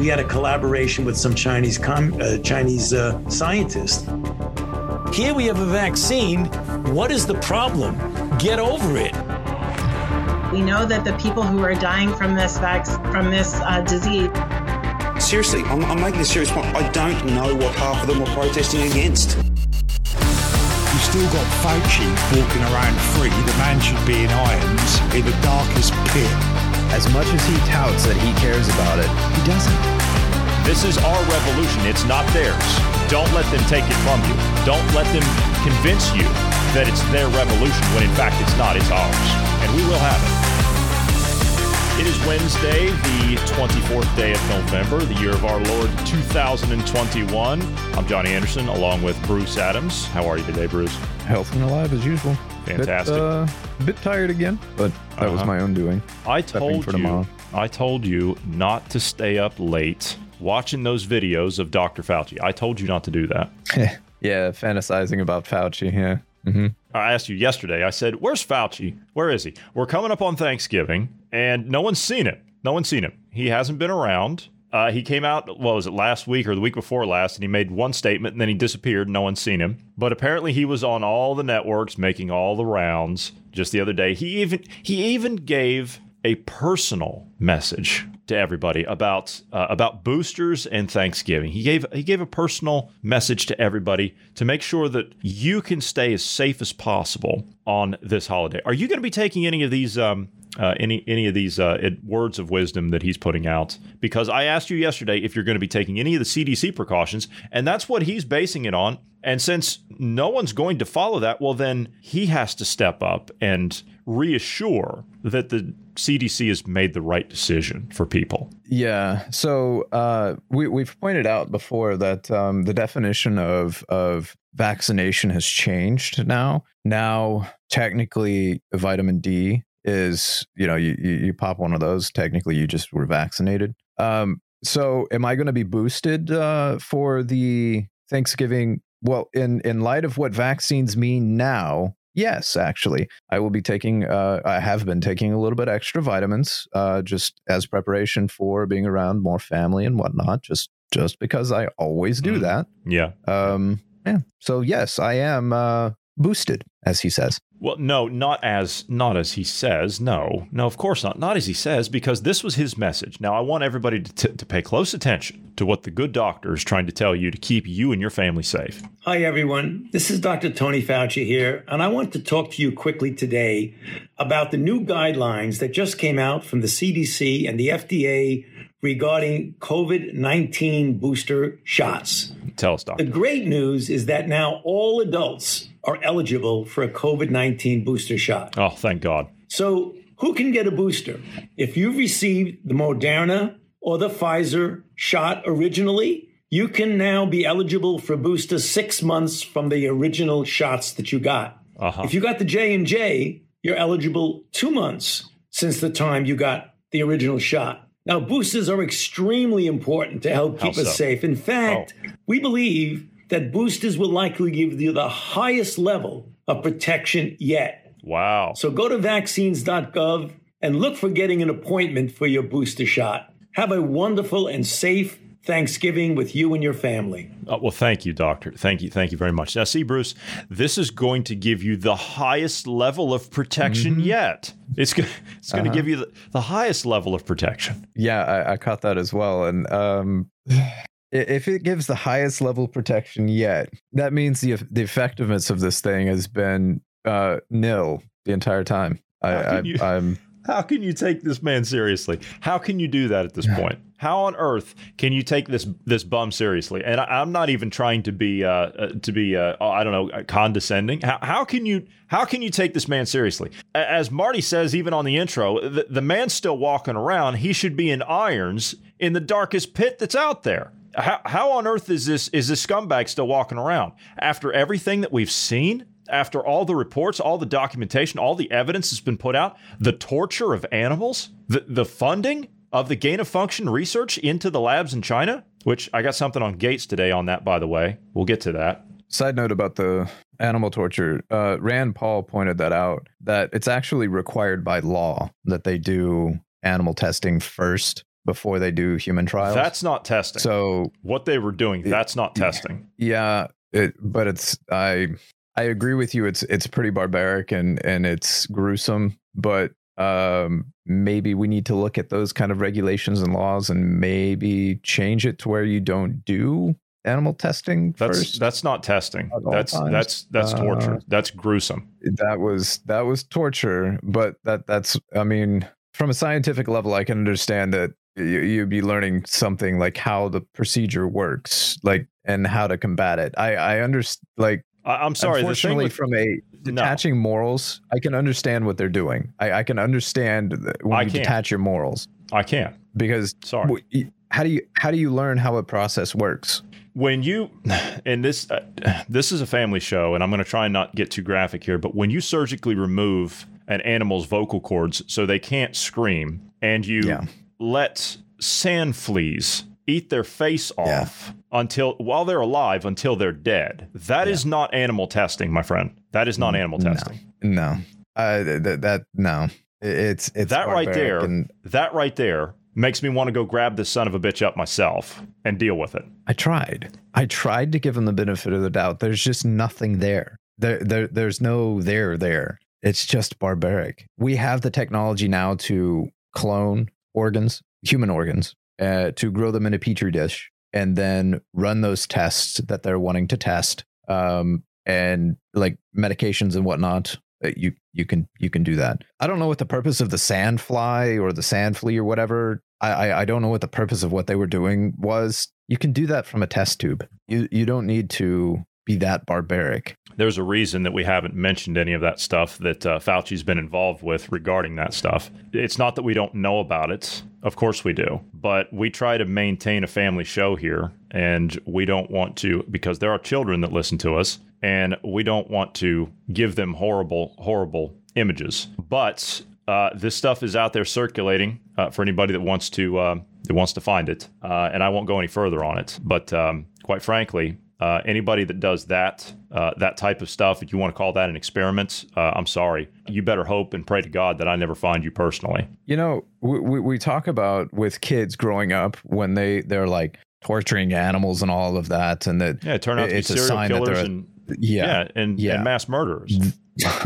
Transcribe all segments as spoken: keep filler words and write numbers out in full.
We had a collaboration with some Chinese com- uh, Chinese uh, scientists. Here we have a vaccine. What is the problem? Get over it. We know that the people who are dying from this vac- from this uh, disease. Seriously, I'm, I'm making a serious point. I don't know what half of them are protesting against. You've still got Fauci walking around free. The man should be in irons in the darkest pit. As much as he touts that he cares about it, he doesn't. This is our revolution. It's not theirs. Don't let them take it from you. Don't let them convince you that it's their revolution when in fact it's not, it's ours. And we will have it. It is Wednesday, the twenty-fourth day of November, the year of our Lord two thousand twenty-one. I'm Johnny Anderson, along with Bruce Adams. How are you today, Bruce? Healthy and alive as usual. Fantastic. Bit, uh, a bit tired again, but that uh-huh. was my own doing. I told for you, tomorrow. I told you not to stay up late watching those videos of Doctor Fauci. I told you not to do that. Yeah, fantasizing about Fauci, yeah. Mm-hmm. I asked you yesterday, I said, where's Fauci? Where is he? We're coming up on Thanksgiving, and no one's seen him. No one's seen him. He hasn't been around. Uh, he came out, what was it, last week or the week before last, and he made one statement, and then he disappeared. No one's seen him. But apparently he was on all the networks, making all the rounds just the other day. He even he even gave a personal message to everybody about uh, about boosters and Thanksgiving. He gave he gave a personal message to everybody to make sure that you can stay as safe as possible on this holiday. Are you going to be taking any of these um, uh, any any of these uh, words of wisdom that he's putting out? Because I asked you yesterday if you're going to be taking any of the C D C precautions, and that's what he's basing it on. And since no one's going to follow that, well, then he has to step up and reassure that the C D C has made the right decision for people. Yeah. So uh, we, we've pointed out before that um, the definition of of vaccination has changed now. Now, technically, vitamin D is, you know, you, you pop one of those. Technically, you just were vaccinated. Um, so am I going to be boosted uh, for the Thanksgiving? Well, in, in light of what vaccines mean now, yes, actually, I will be taking uh, I have been taking a little bit extra vitamins uh, just as preparation for being around more family and whatnot, just just because I always do that. Yeah. Um. Yeah. So, yes, I am uh, boosted, as he says. Well, no, not as not as he says. No, no, of course not. Not as he says, because this was his message. Now, I want everybody to, t- to pay close attention to what the good doctor is trying to tell you to keep you and your family safe. Hi, everyone. This is Doctor Tony Fauci here, and I want to talk to you quickly today about the new guidelines that just came out from the C D C and the F D A regarding COVID nineteen booster shots. Tell us, Doctor. The great news is that now all adults are eligible for a COVID nineteen booster shot. Oh, thank God. So who can get a booster? If you've received the Moderna or the Pfizer shot originally, you can now be eligible for a booster six months from the original shots that you got. Uh-huh. If you got the J and J, you're eligible two months since the time you got the original shot. Now, boosters are extremely important to help keep How us so? safe. In fact, oh. we believe that boosters will likely give you the highest level of protection yet. Wow. So go to vaccines dot gov and look for getting an appointment for your booster shot. Have a wonderful and safe Thanksgiving with you and your family. Uh, well, thank you, Doctor. Thank you. Thank you very much. Now, see, Bruce, this is going to give you the highest level of protection mm-hmm. yet. It's, go- it's uh-huh. going to give you the, the highest level of protection. Yeah, I, I caught that as well. And um, if it gives the highest level of protection yet, that means the the effectiveness of this thing has been uh, nil the entire time. I, I, you- I'm... How can you take this man seriously? How can you do that at this point? How on earth can you take this this bum seriously? And I, I'm not even trying to be uh, uh, to be uh, I don't know condescending. How, how can you how can you take this man seriously? As Marty says, even on the intro, the, the man's still walking around. He should be in irons in the darkest pit that's out there. How how on earth is this is this scumbag still walking around after everything that we've seen? After all the reports, all the documentation, all the evidence has been put out, the torture of animals, the, the funding of the gain-of-function research into the labs in China, which I got something on Gates today on that, by the way. We'll get to that. Side note about the animal torture. Uh, Rand Paul pointed that out, that it's actually required by law that they do animal testing first before they do human trials. That's not testing. So what they were doing, that's not testing. Yeah, it, but it's I I agree with you. It's it's pretty barbaric and and it's gruesome. But um, maybe we need to look at those kind of regulations and laws and maybe change it to where you don't do animal testing. That's first. That's not testing. That's times. that's that's torture. Uh, that's gruesome. That was that was torture. But that that's I mean, from a scientific level, I can understand that. You'd be learning something like how the procedure works, like, and how to combat it. I, I understand, like, I'm sorry, unfortunately, the thing with, from a detaching no. morals, I can understand what they're doing. I, I can understand when I you can't. detach your morals. I can't because sorry. How do you how do you learn how a process works? When you and this uh, this is a family show, and I'm going to try and not get too graphic here. But when you surgically remove an animal's vocal cords so they can't scream, and you. Yeah. Let sand fleas eat their face off yeah. until while they're alive, until they're dead. That yeah. is not animal testing, my friend. That is not animal no. testing. No, uh, th- that no, it's it's that right there. And- that right there makes me want to go grab this son of a bitch up myself and deal with it. I tried. I tried to give him the benefit of the doubt. There's just nothing there. There, there there's no there there. It's just barbaric. We have the technology now to clone. Organs, human organs, uh, to grow them in a petri dish and then run those tests that they're wanting to test, um, and like medications and whatnot. You you can you can do that. I don't know what the purpose of the sand fly or the sand flea or whatever. I, I I don't know what the purpose of what they were doing was. You can do that from a test tube. You you don't need to be that barbaric. There's a reason that we haven't mentioned any of that stuff that uh, Fauci's been involved with regarding that stuff. It's not that we don't know about it. Of course we do. But we try to maintain a family show here, and we don't want to, because there are children that listen to us, and we don't want to give them horrible, horrible images. But uh, this stuff is out there circulating uh, for anybody that wants to uh, that wants to find it. Uh, and I won't go any further on it. But um, quite frankly... Uh, anybody that does that, uh, that type of stuff, if you want to call that an experiment, uh, I'm sorry. You better hope and pray to God that I never find you personally. You know, we, we talk about with kids growing up when they, they're like torturing animals and all of that. And that yeah, turn out to be serial killers and, yeah, yeah, and, yeah. and mass murderers.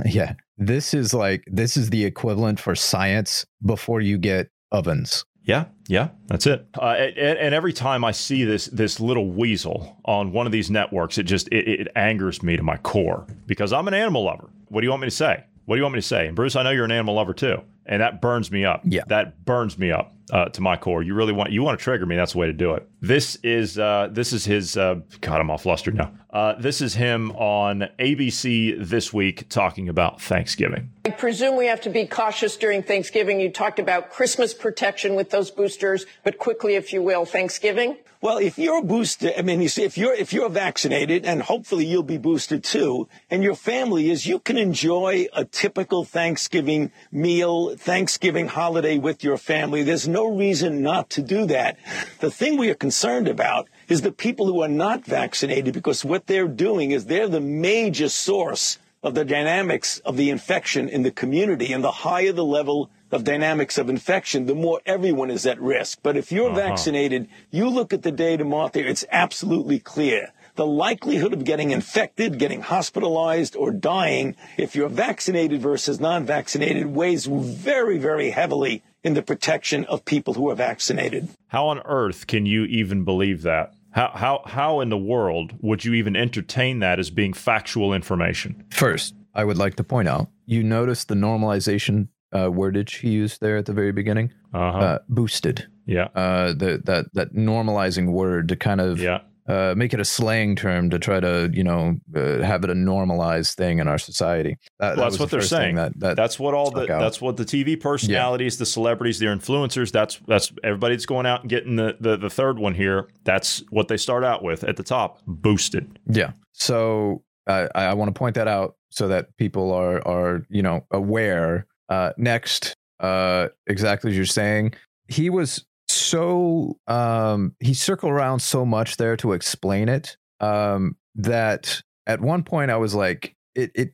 yeah. This is like, this is the equivalent for science before you get ovens. Yeah, yeah, that's it. Uh, and, and every time I see this this little weasel on one of these networks, it just it, it angers me to my core because I'm an animal lover. What do you want me to say? What do you want me to say? And Bruce, I know you're an animal lover too, and that burns me up. Yeah, that burns me up uh, to my core. You really want you want to trigger me? That's the way to do it. This is uh, this is his. Uh, God, I'm all flustered now. Uh, this is him on A B C this week talking about Thanksgiving. I presume we have to be cautious during Thanksgiving. You talked about Christmas protection with those boosters, but quickly, if you will, Thanksgiving. Well, if you're boosted, I mean, you see, if you're if you're vaccinated, and hopefully you'll be boosted too, and your family is, you can enjoy a typical Thanksgiving meal, Thanksgiving holiday with your family. There's no reason not to do that. The thing we are concerned about is the people who are not vaccinated, because what they're doing is they're the major source of the dynamics of the infection in the community. And the higher the level of dynamics of infection, the more everyone is at risk. But if you're uh-huh. vaccinated, you look at the data, Martha, it's absolutely clear. The likelihood of getting infected, getting hospitalized, or dying, if you're vaccinated versus non-vaccinated, weighs very, very heavily in the protection of people who are vaccinated. How on earth can you even believe that? How how how in the world would you even entertain that as being factual information? First, I would like to point out, you notice the normalization uh, wordage he used there at the very beginning? Uh-huh. Uh, boosted. Yeah. Uh, the, that, that normalizing word to kind of yeah. uh, make it a slang term to try to, you know, uh, have it a normalized thing in our society. That, well, that that's what the they're saying. That, that that's what all the out. That's what the T V personalities, yeah. the celebrities, their influencers. That's that's everybody that's going out and getting the, the, the third one here. That's what they start out with at the top. Boosted. Yeah. So uh, I, I want to point that out so that people are are, you know, aware. Uh, next, uh, exactly as you're saying, he was. So um, he circled around so much there to explain it um, that at one point I was like, it it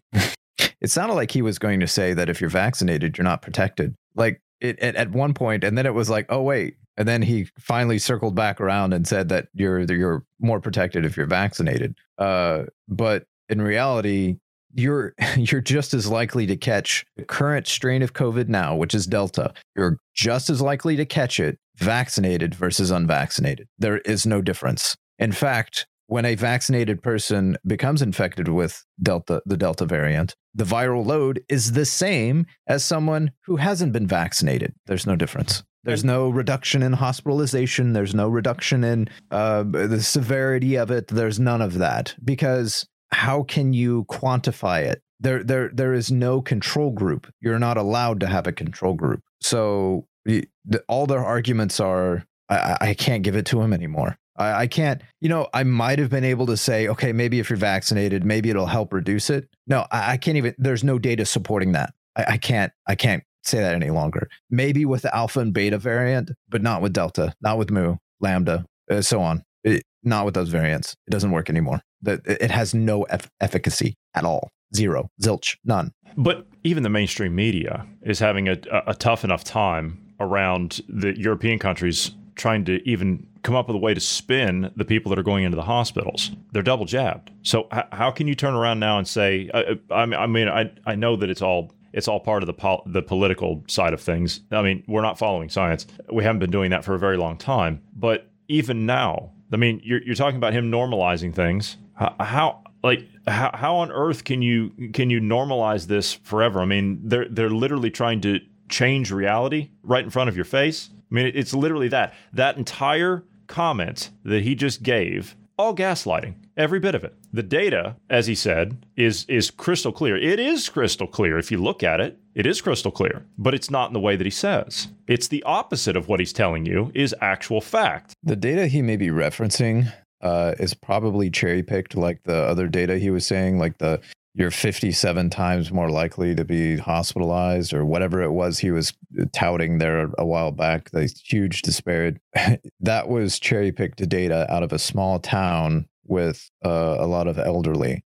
it sounded like he was going to say that if you're vaccinated, you're not protected. Like it, it at one point. And then it was like, oh, wait, And then he finally circled back around and said that you're you're more protected if you're vaccinated. Uh, but in reality, you're you're just as likely to catch the current strain of COVID now, which is Delta. You're just as likely to catch it vaccinated versus unvaccinated. There is no difference. In fact, when a vaccinated person becomes infected with Delta, the Delta variant, the viral load is the same as someone who hasn't been vaccinated. There's no difference. There's no reduction in hospitalization. There's no reduction in uh, the severity of it. There's none of that, because how can you quantify it? There, there, there is no control group. You're not allowed to have a control group. So all their arguments are, I, I can't give it to him anymore. I can't, you know, I might have been able to say, okay, maybe if you're vaccinated, maybe it'll help reduce it. No, I, I can't even, there's no data supporting that. I, I can't, I can't say that any longer. Maybe with the alpha and beta variant, but not with Delta, not with Mu, Lambda, uh, so on. It, not with those variants. It doesn't work anymore. That it has no eff- efficacy at all. Zero, zilch, none. But even the mainstream media is having a, a tough enough time around the European countries trying to even come up with a way to spin the people that are going into the hospitals. They're double jabbed. So h- how can you turn around now and say, I, I, I mean, I I know that it's all it's all part of the pol- the political side of things. I mean, we're not following science. We haven't been doing that for a very long time. But even now, I mean, you're you're talking about him normalizing things. How like how, how on earth can you can you normalize this forever? I mean, they're they're literally trying to change reality right in front of your face. I mean, it's literally that. That entire comment that he just gave, all gaslighting, every bit of it. The data, as he said, is is crystal clear. It is crystal clear. If you look at it, it is crystal clear, but it's not in the way that he says. It's the opposite of what he's telling you is actual fact. The data he may be referencing uh, is probably cherry-picked, like the other data he was saying, like the you're fifty-seven times more likely to be hospitalized or whatever it was he was touting there a while back, the huge disparity. That was cherry-picked data out of a small town with uh, a lot of elderly.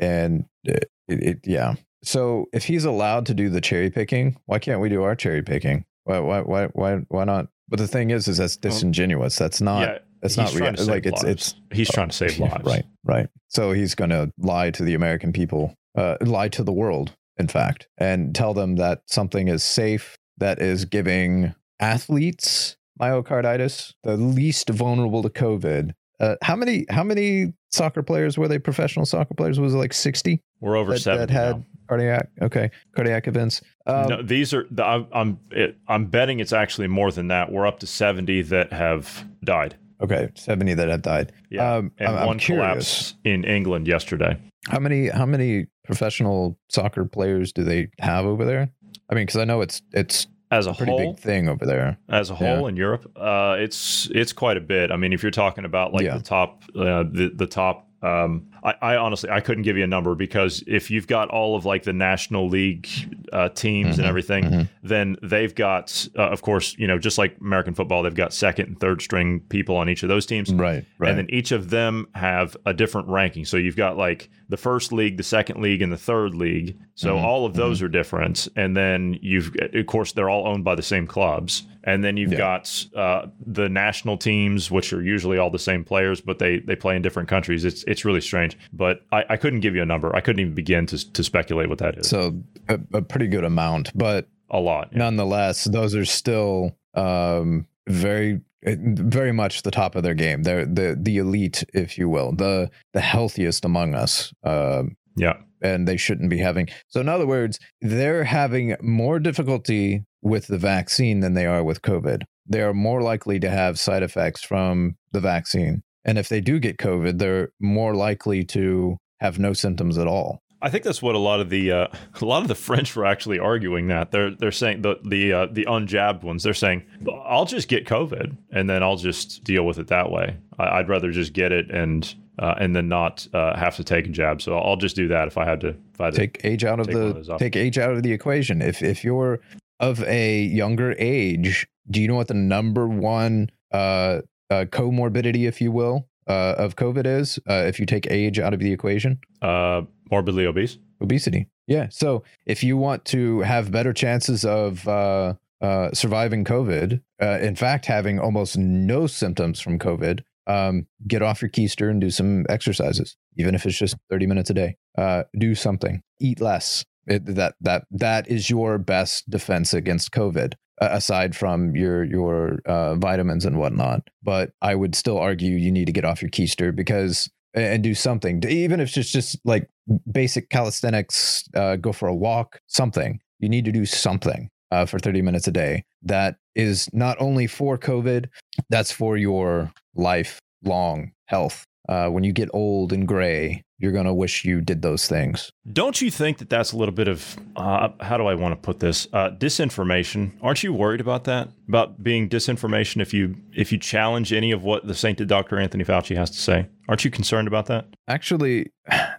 And it, it, yeah. So if he's allowed to do the cherry-picking, why can't we do our cherry-picking? Why why, why, why, why not? But the thing is, is that's disingenuous. That's not... Yeah. It's he's not real. Like it's, it's, he's oh, trying to save lives. Right. Right. So he's going to lie to the American people, uh, lie to the world, in fact, and tell them that something is safe that is giving athletes myocarditis, the least vulnerable to COVID. Uh, how many, how many soccer players were they? Professional soccer players? Was it like sixty? We're over that, seventy that had now. Cardiac. Okay. Cardiac events. Um, no, these are, the, I, I'm, it, I'm betting it's actually more than that. We're up to seventy that have died. Okay, seventy that have died. Yeah, um, and I'm, one I'm collapse in England yesterday. How many how many professional soccer players do they have over there? I mean, because I know it's it's as a pretty whole, big thing over there. As a whole yeah. in Europe, uh, it's it's quite a bit. I mean, if you're talking about like yeah. the top uh, the the top. Um, I, I honestly, I couldn't give you a number, because if you've got all of like the National League uh, teams mm-hmm, and everything, mm-hmm. then they've got, uh, of course, you know, just like American football, they've got second and third string people on each of those teams. Right, right. And then each of them have a different ranking. So you've got like the first league, the second league, and the third league. So mm-hmm, all of those mm-hmm. are different. And then you've, of course, they're all owned by the same clubs. And then you've yeah. got uh, the national teams, which are usually all the same players, but they they play in different countries. It's it's really strange, but I, I couldn't give you a number. I couldn't even begin to to speculate what that is. So a, a pretty good amount, but a lot. Yeah. Nonetheless, those are still um, very very much the top of their game. They're the the elite, if you will, the the healthiest among us. Uh, yeah, and they shouldn't be having. So in other words, they're having more difficulty with the vaccine than they are with COVID. They are more likely to have side effects from the vaccine. And if they do get COVID, they're more likely to have no symptoms at all. I think that's what a lot of the uh, a lot of the French were actually arguing, that they're they're saying the the uh, the unjabbed ones, they're saying, I'll just get COVID and then I'll just deal with it that way. I, I'd rather just get it and uh, and then not uh, have to take a jab. So I'll just do that if I had to. If I had take to age out of the of take age out of the equation. If if you're of a younger age, do you know what the number one uh, uh, comorbidity, if you will, uh, of COVID is? Uh, if you take age out of the equation, uh, morbidly obese, obesity. Yeah. So if you want to have better chances of uh, uh, surviving COVID, uh, in fact, having almost no symptoms from COVID, um, get off your keister and do some exercises, even if it's just thirty minutes a day. Uh, do something. Eat less. It, that that that is your best defense against COVID, uh, aside from your your uh, vitamins and whatnot. But I would still argue you need to get off your keister because and do something, even if it's just like basic calisthenics, uh, go for a walk, something. You need to do something uh, for thirty minutes a day. That is not only for COVID, that's for your lifelong health. Uh, when you get old and gray, you're going to wish you did those things. Don't you think that that's a little bit of, uh, how do I want to put this, uh, disinformation? Aren't you worried about that, about being disinformation if you if you challenge any of what the sainted Doctor Anthony Fauci has to say? Aren't you concerned about that? Actually,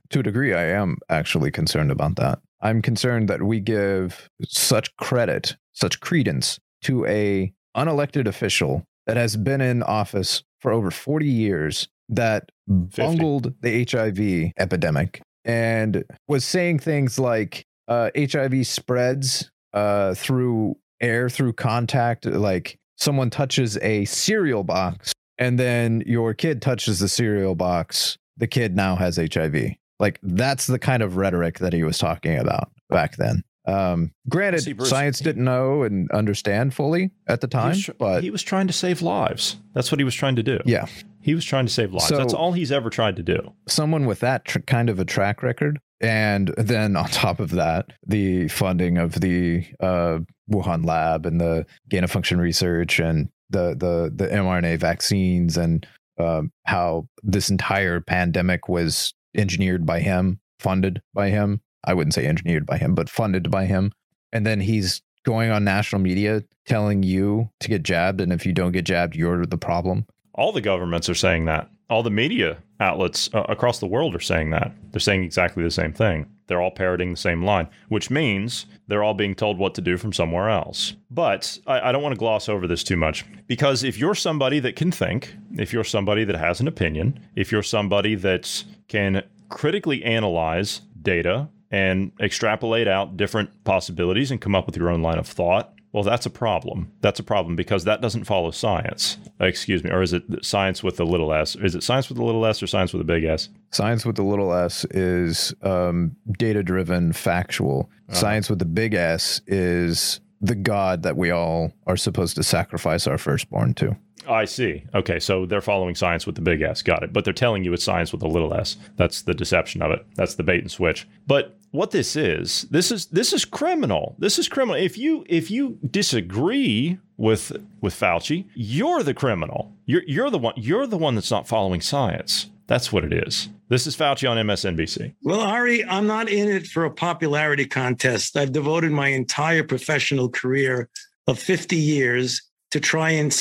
to a degree, I am actually concerned about that. I'm concerned that we give such credit, such credence to a unelected official that has been in office for over forty years that bungled the H I V epidemic and was saying things like uh, H I V spreads uh, through air, through contact, like someone touches a cereal box and then your kid touches the cereal box. The kid now has H I V. Like that's the kind of rhetoric that he was talking about back then. Um, granted, See, Bruce, science didn't know and understand fully at the time, he was, but he was trying to save lives. That's what he was trying to do. Yeah. He was trying to save lives. So, that's all he's ever tried to do. Someone with that tr- kind of a track record. And then on top of that, the funding of the uh, Wuhan lab and the gain of function research and the the, the mRNA vaccines and um, how this entire pandemic was engineered by him, funded by him. I wouldn't say engineered by him, but funded by him. And then he's going on national media telling you to get jabbed. And if you don't get jabbed, you're the problem. All the governments are saying that. All the media outlets uh, across the world are saying that. They're saying exactly the same thing. They're all parroting the same line, which means they're all being told what to do from somewhere else. But I, I don't want to gloss over this too much, because if you're somebody that can think, if you're somebody that has an opinion, if you're somebody that can critically analyze data and extrapolate out different possibilities and come up with your own line of thought, well, that's a problem. That's a problem because that doesn't follow science. Excuse me. Or is it science with a little s? Is it science with a little s or science with a big S? Science with a little s is um, data-driven, factual. Uh-huh. Science with the big S is the God that we all are supposed to sacrifice our firstborn to. I see. Okay, so they're following science with the big S. Got it. But they're telling you it's science with a little s. That's the deception of it. That's the bait and switch. But what this is, this is this is criminal. This is criminal. If you if you disagree with with Fauci, you're the criminal. You're you're the one. You're the one that's not following science. That's what it is. This is Fauci on M S N B C. Well, Hari, I'm not in it for a popularity contest. I've devoted my entire professional career of fifty years to try and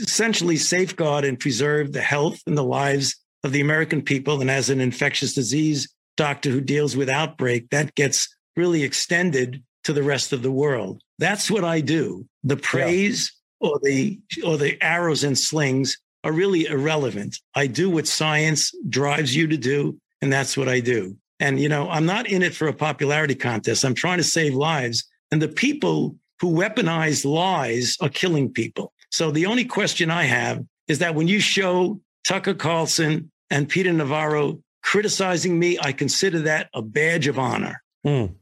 essentially safeguard and preserve the health and the lives of the American people. And as an infectious disease doctor who deals with outbreak, that gets really extended to the rest of the world. That's what I do. The praise yeah. or the or the arrows and slings are really irrelevant. I do what science drives you to do, and that's what I do. And, you know, I'm not in it for a popularity contest. I'm trying to save lives. And the people who weaponize lies are killing people. So the only question I have is that when you show Tucker Carlson and Peter Navarro criticizing me, I consider that a badge of honor. Mm,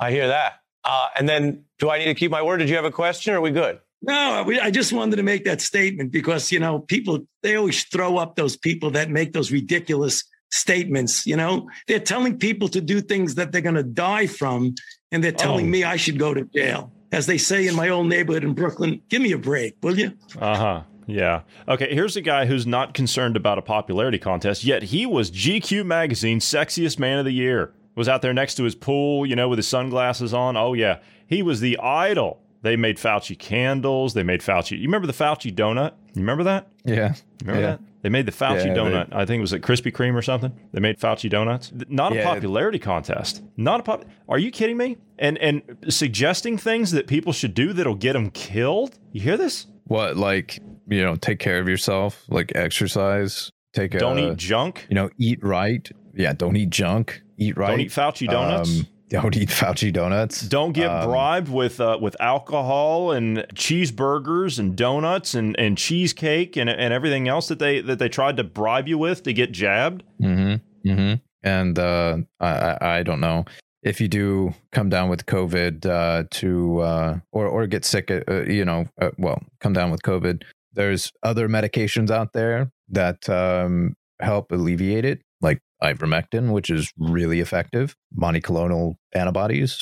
I hear that. Uh, and then do I need to keep my word? Did you have a question? Or are we good? No, I just wanted to make that statement because, you know, people, they always throw up those people that make those ridiculous statements. You know, they're telling people to do things that they're going to die from. And they're telling oh. me I should go to jail. As they say in my old neighborhood in Brooklyn, give me a break, will you? Uh-huh. Yeah. Okay, here's a guy who's not concerned about a popularity contest, yet he was G Q Magazine's Sexiest Man of the Year. Was out there next to his pool, you know, with his sunglasses on. Oh, yeah. He was the idol. They made Fauci candles. They made Fauci. You remember the Fauci donut? You remember that? Yeah. You remember yeah. that? They made the Fauci yeah, donut. They, I think it was at Krispy Kreme or something. They made Fauci donuts. Not a yeah, popularity contest. Not a pop. Are you kidding me? And and suggesting things that people should do that'll get them killed. You hear this? What, like, you know, take care of yourself, like exercise, take don't a, eat junk. You know, eat right. Yeah, don't eat junk. Eat right. Don't eat Fauci donuts. Um, Don't eat Fauci donuts. Don't get um, bribed with uh, with alcohol and cheeseburgers and donuts and, and cheesecake and and everything else that they that they tried to bribe you with to get jabbed. Mm-hmm. Mm-hmm. And uh, I I don't know if you do come down with COVID uh, to uh, or or get sick. Uh, you know, uh, well, come down with COVID. There's other medications out there that um, help alleviate it, like ivermectin, which is really effective, monoclonal antibodies.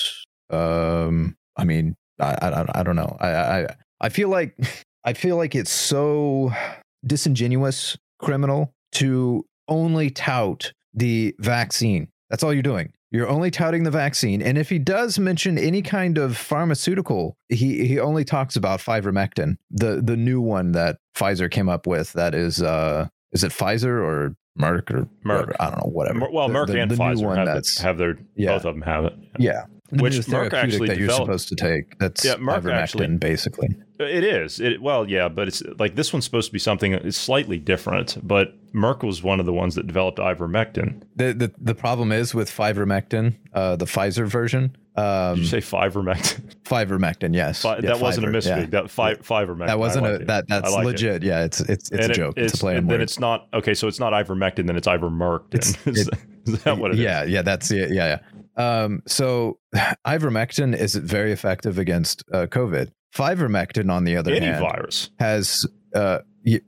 Um, I mean, I, I, I don't know. I, I, I feel like, I feel like it's so disingenuous, criminal to only tout the vaccine. That's all you're doing. You're only touting the vaccine. And if he does mention any kind of pharmaceutical, he, he only talks about ivermectin, the, the new one that Pfizer came up with. That is, uh, is it Pfizer or Merck or Merck? I don't know, whatever. Well, Merck the, the, and the Pfizer have, that's, the, have their, yeah. both of them have it. Yeah. yeah. Which Merck actually that you're supposed to take. That's yeah, Merck ivermectin, actually, basically. It is. It, well, yeah, but it's like this one's supposed to be something it's slightly different, but Merck was one of the ones that developed ivermectin. The the, the problem is with ivermectin, uh, the Pfizer version. Um, Did you say ivermectin? Ivermectin, yes. Fi- yeah, that Fiver, wasn't a misspeak. Yeah. That fi- ivermectin. That wasn't a, that. That's like legit. It. Yeah, it's it's it's and a joke. It, it's, it's a play on words. Then it's not okay. So it's not ivermectin. Then it's ivermerctin. It's, is, it, is that what it yeah, is? Yeah, yeah. That's it. Yeah, yeah. Um, so ivermectin is very effective against uh, COVID. Ivermectin, on the other any hand, virus has. Uh,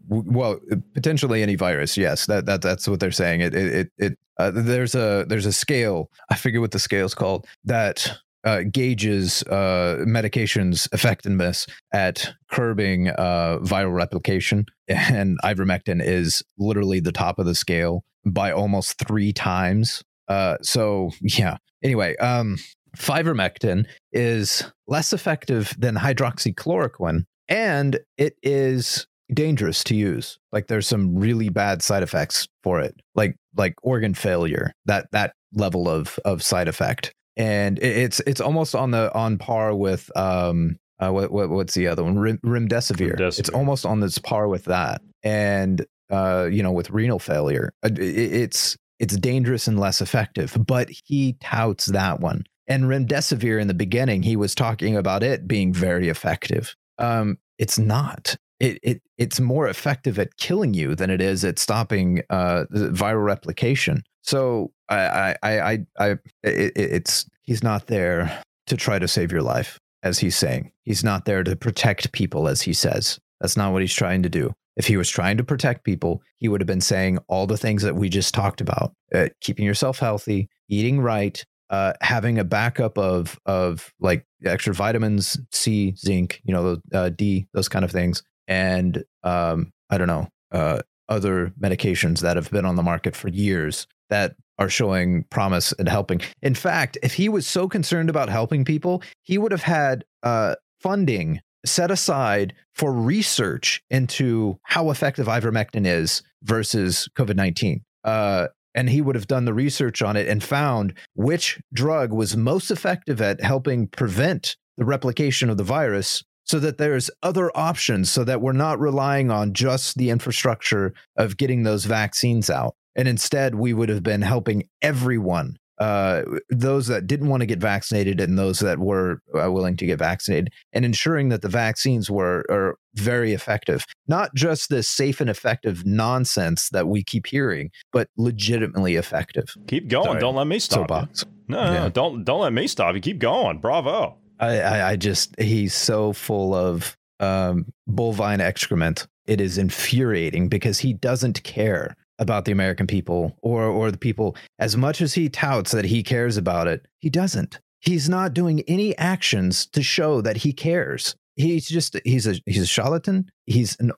Well, potentially any virus. Yes, that that that's what they're saying. It it it uh, there's a there's a scale. I forget what the scale's called that uh, gauges uh, medications' effectiveness at curbing uh, viral replication, and ivermectin is literally the top of the scale by almost three times. Uh, so yeah. Anyway, um, ivermectin is less effective than hydroxychloroquine, and it is dangerous to use. Like there's some really bad side effects for it, like like organ failure, that that level of of side effect. And it, it's it's almost on the on par with um uh, what, what what's the other one? Rem, remdesivir. remdesivir. It's almost on this par with that. And uh you know, with renal failure, it, it's it's dangerous and less effective. But he touts that one. And remdesivir in the beginning, he was talking about it being very effective. Um, it's not. It it it's more effective at killing you than it is at stopping uh, viral replication. So I I I, I it, it's he's not there to try to save your life, as he's saying. He's not there to protect people, as he says. That's not what he's trying to do. If he was trying to protect people, he would have been saying all the things that we just talked about: uh, keeping yourself healthy, eating right, uh, having a backup of of like extra vitamins, C, zinc, you know, uh, D, those kind of things. And um, I don't know, uh, other medications that have been on the market for years that are showing promise and helping. In fact, if he was so concerned about helping people, he would have had uh, funding set aside for research into how effective ivermectin is versus COVID nineteen. Uh, and he would have done the research on it and found which drug was most effective at helping prevent the replication of the virus, so that there's other options, so that we're not relying on just the infrastructure of getting those vaccines out. And instead, we would have been helping everyone, uh, those that didn't want to get vaccinated and those that were uh, willing to get vaccinated, and ensuring that the vaccines were are very effective. Not just this safe and effective nonsense that we keep hearing, but legitimately effective. Keep going. Sorry. Don't let me stop. Soapbox. No, yeah. no, don't don't let me stop you. Keep going. Bravo. I, I just, he's so full of um, bovine excrement. It is infuriating because he doesn't care about the American people or or the people. As much as he touts that he cares about it, he doesn't. He's not doing any actions to show that he cares. He's just, he's a, he's a charlatan. He's an,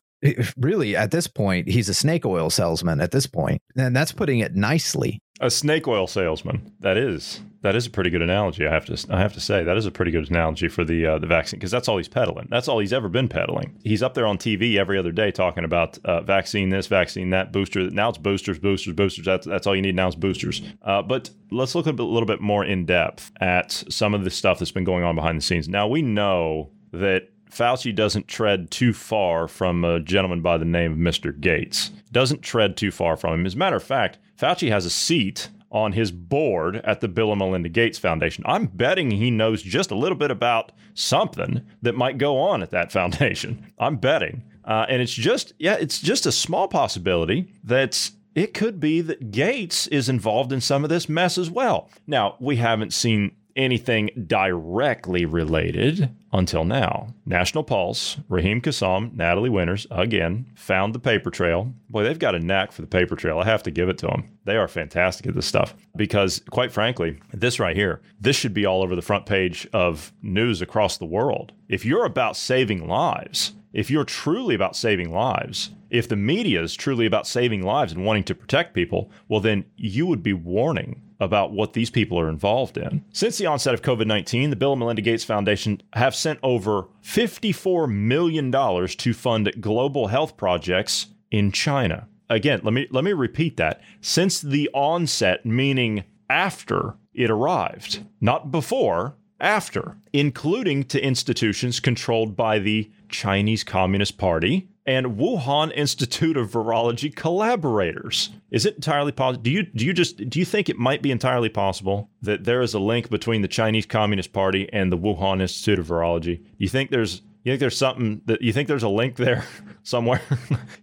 really, at this point, he's a snake oil salesman at this point. And that's putting it nicely. A snake oil salesman. That is that is a pretty good analogy. I have to I have to say that is a pretty good analogy for the uh, the vaccine, because that's all he's peddling. That's all he's ever been peddling. He's up there on T V every other day talking about uh, vaccine this, vaccine that, booster. Now it's boosters, boosters, boosters. That's that's all you need now is boosters. Uh, but let's look a little bit more in depth at some of the stuff that's been going on behind the scenes. Now we know that Fauci doesn't tread too far from a gentleman by the name of Mister Gates. Doesn't tread too far from him. As a matter of fact, Fauci has a seat on his board at the Bill and Melinda Gates Foundation. I'm betting he knows just a little bit about something that might go on at that foundation. I'm betting. Uh, and it's just, yeah, it's just a small possibility that's, it could be that Gates is involved in some of this mess as well. Now, we haven't seen anything directly related until now. National Pulse, Raheem Kassam, Natalie Winters, again, found the paper trail. Boy, they've got a knack for the paper trail. I have to give it to them. They are fantastic at this stuff because, quite frankly, this right here, this should be all over the front page of news across the world. If you're about saving lives, if you're truly about saving lives, if the media is truly about saving lives and wanting to protect people, well, then you would be warning about what these people are involved in. Since the onset of COVID nineteen, the Bill and Melinda Gates Foundation have sent over fifty-four million dollars to fund global health projects in China. Again, let me let me repeat that. Since the onset, meaning after it arrived, not before, after, including to institutions controlled by the Chinese Communist Party and Wuhan Institute of Virology collaborators. Is it entirely possible? Do you do you just do you think it might be entirely possible that there is a link between the Chinese Communist Party and the Wuhan Institute of Virology? You think there's you think there's something that you think there's a link there somewhere?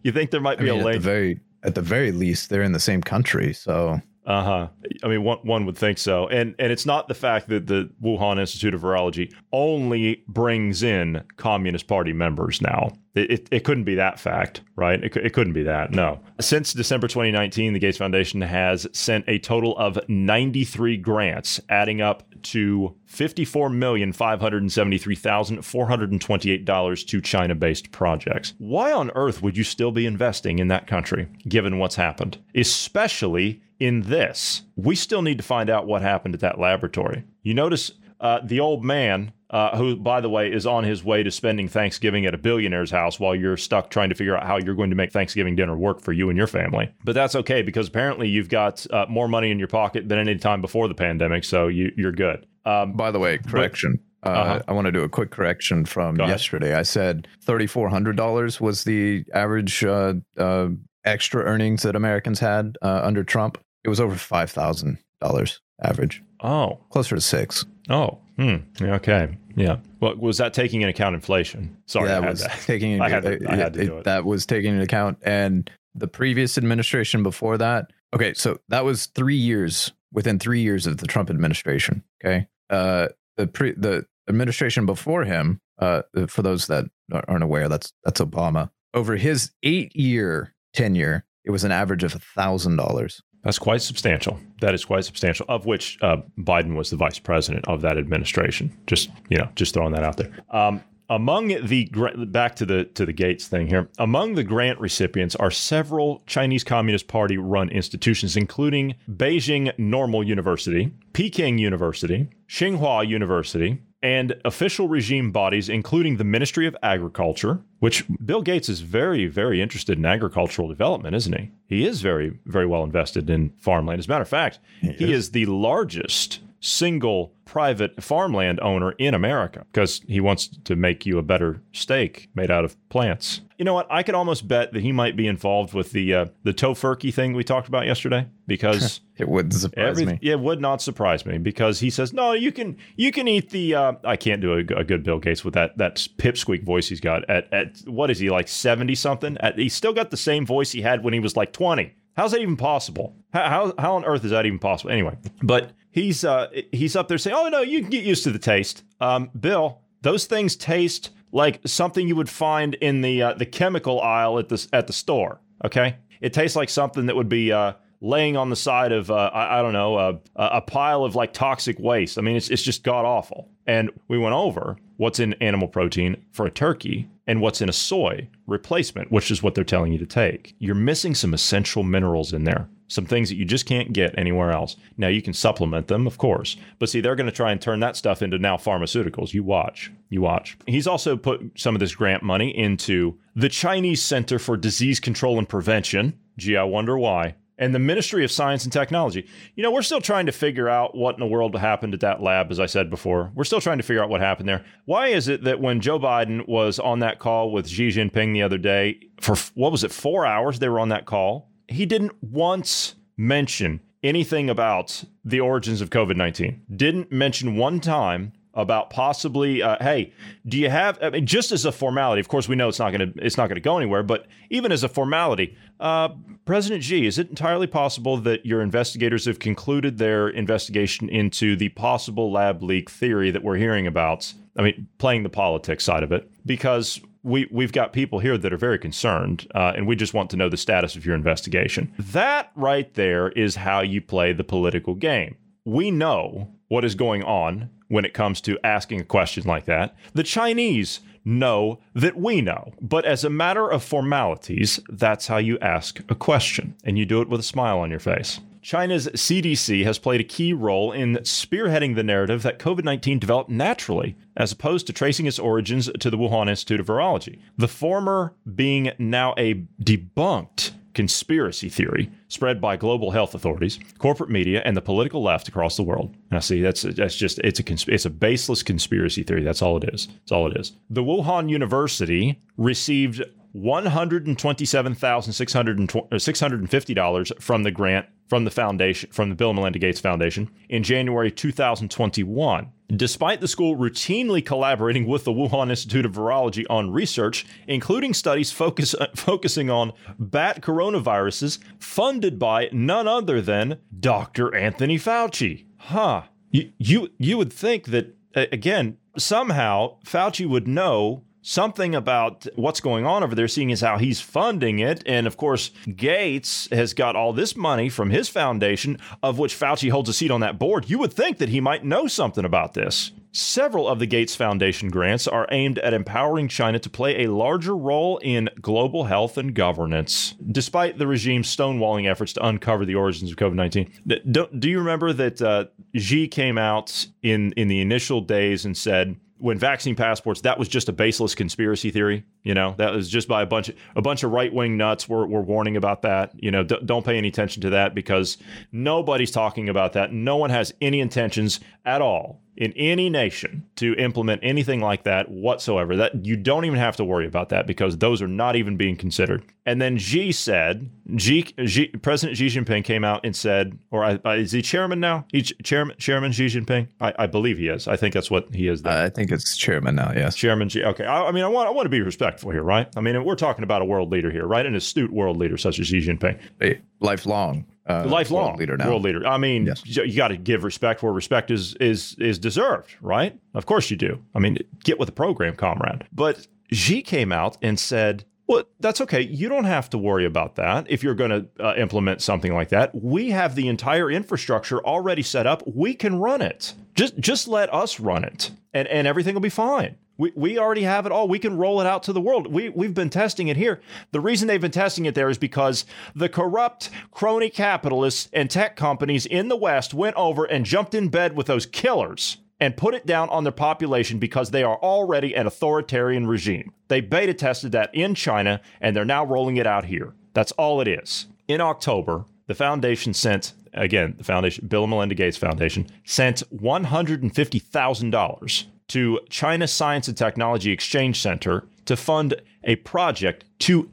You think there might be I mean, a link? At the very at the very least, they're in the same country, so. Uh-huh. I mean, one, one would think so. And and it's not the fact that the Wuhan Institute of Virology only brings in Communist Party members now. It it, it couldn't be that fact, right? It, it couldn't be that, no. Since December twenty nineteen, the Gates Foundation has sent a total of ninety-three grants, adding up to fifty-four million, five hundred seventy-three thousand, four hundred twenty-eight dollars to China-based projects. Why on earth would you still be investing in that country, given what's happened? Especially in this, we still need to find out what happened at that laboratory. You notice uh, the old man, uh, who, by the way, is on his way to spending Thanksgiving at a billionaire's house while you're stuck trying to figure out how you're going to make Thanksgiving dinner work for you and your family. But that's okay, because apparently you've got uh, more money in your pocket than any time before the pandemic, so you, you're good. Um, by the way, correction. But- Uh, uh-huh. I want to do a quick correction from yesterday. I said three thousand four hundred dollars was the average uh, uh, extra earnings that Americans had uh, under Trump. It was over five thousand dollars average. Oh. Closer to six. Oh. Hmm. Okay. Yeah. Well, was that taking into account inflation? Sorry, that I had was that. Taking into, I had to, I had to do it. That was taking into account. And the previous administration before that. Okay. So that was three years, within three years of the Trump administration. Okay. Uh, the pre, the administration before him, uh, for those that aren't aware, that's that's Obama. Over his eight-year tenure, it was an average of one thousand dollars. That's quite substantial. That is quite substantial, of which uh, Biden was the vice president of that administration. Just, you know, just throwing that out there. Um, among the back to the to the Gates thing here, among the grant recipients are several Chinese Communist Party run institutions, including Beijing Normal University, Peking University, Tsinghua University, and official regime bodies, including the Ministry of Agriculture, which Bill Gates is very, very interested in agricultural development, isn't he? He is very, very well invested in farmland. As a matter of fact, he, he is. is the largest single private farmland owner in America, because he wants to make you a better steak made out of plants. You know what? I could almost bet that he might be involved with the uh, the tofurkey thing we talked about yesterday, because it wouldn't surprise every, me. It would not surprise me, because he says, "No, you can you can eat the." Uh, I can't do a, a good Bill Gates with that that pipsqueak voice he's got. At at what is he, like seventy something? At, he's still got the same voice he had when he was like twenty. How's that even possible? How how, how on earth is that even possible? Anyway, but he's uh, he's up there saying, "Oh no, you can get used to the taste, um, Bill. Those things taste like something you would find in the uh, the chemical aisle at the at the store. Okay, it tastes like something that would be uh, laying on the side of uh, I, I don't know uh, a pile of like toxic waste. I mean, it's it's just god awful." And we went over what's in animal protein for a turkey and what's in a soy replacement, which is what they're telling you to take. You're missing some essential minerals in there, some things that you just can't get anywhere else. Now, you can supplement them, of course. But see, they're going to try and turn that stuff into now pharmaceuticals. You watch. You watch. He's also put some of this grant money into the Chinese Center for Disease Control and Prevention. Gee, I wonder why. And the Ministry of Science and Technology. You know, we're still trying to figure out what in the world happened at that lab, as I said before. We're still trying to figure out what happened there. Why is it that when Joe Biden was on that call with Xi Jinping the other day, for what was it, four hours they were on that call, he didn't once mention anything about the origins of COVID nineteen. Didn't mention one time about possibly, uh, hey, do you have, I mean, just as a formality, of course, we know it's not going to it's not going to go anywhere, but even as a formality, uh, President Xi, is it entirely possible that your investigators have concluded their investigation into the possible lab leak theory that we're hearing about? I mean, playing the politics side of it, because we, we've got people here that are very concerned, uh, and we just want to know the status of your investigation. That right there is how you play the political game. We know what is going on when it comes to asking a question like that. The Chinese know that we know. But as a matter of formalities, that's how you ask a question. And you do it with a smile on your face. China's C D C has played a key role in spearheading the narrative that COVID nineteen developed naturally, as opposed to tracing its origins to the Wuhan Institute of Virology. The former being now a debunked conspiracy theory spread by global health authorities, corporate media, and the political left across the world. Now, see, that's that's just it's a consp- it's a baseless conspiracy theory. That's all it is. That's all it is. The Wuhan University received one hundred twenty-seven thousand six hundred fifty dollars from the grant from the foundation from the Bill and Melinda Gates Foundation in January two thousand twenty-one. Despite the school routinely collaborating with the Wuhan Institute of Virology on research, including studies focus, uh, focusing on bat coronaviruses, funded by none other than Doctor Anthony Fauci. Huh. You you, you would think that, uh, again, somehow Fauci would know something about what's going on over there, seeing as how he's funding it. And of course, Gates has got all this money from his foundation, of which Fauci holds a seat on that board. You would think that he might know something about this. Several of the Gates Foundation grants are aimed at empowering China to play a larger role in global health and governance, despite the regime's stonewalling efforts to uncover the origins of COVID nineteen. Do, do you remember that uh, Xi came out in, in the initial days and said, when vaccine passports, that was just a baseless conspiracy theory. You know, that was just by a bunch of a bunch of right wing nuts were, were warning about that. You know, d- don't pay any attention to that because nobody's talking about that. No one has any intentions at all in any nation to implement anything like that whatsoever. That you don't even have to worry about that because those are not even being considered. And then Xi said, Xi, Xi, President Xi Jinping came out and said, or I, I, is he chairman now? He, chairman, chairman Xi Jinping? I, I believe he is. I think that's what he is. Uh, I think it's chairman now. Yes, chairman Xi. Okay. I, I mean, I want I want to be respectful here, right? I mean, we're talking about a world leader here, right? An astute world leader such as Xi Jinping, a lifelong. Uh, Lifelong world leader now. World leader. I mean, yes. You got to give respect where respect is is is deserved, right? Of course you do. I mean, get with the program, comrade. But Xi came out and said, well, that's okay. You don't have to worry about that if you're going to uh, implement something like that. We have the entire infrastructure already set up. We can run it. Just just let us run it and, and everything will be fine. We we already have it all. We can roll it out to the world. We, we've been testing it here. The reason they've been testing it there is because the corrupt crony capitalists and tech companies in the West went over and jumped in bed with those killers and put it down on their population because they are already an authoritarian regime. They beta tested that in China, and they're now rolling it out here. That's all it is. In October, the foundation sent, again, the foundation, Bill and Melinda Gates Foundation, sent one hundred fifty thousand dollars to China Science and Technology Exchange Center to fund a project to,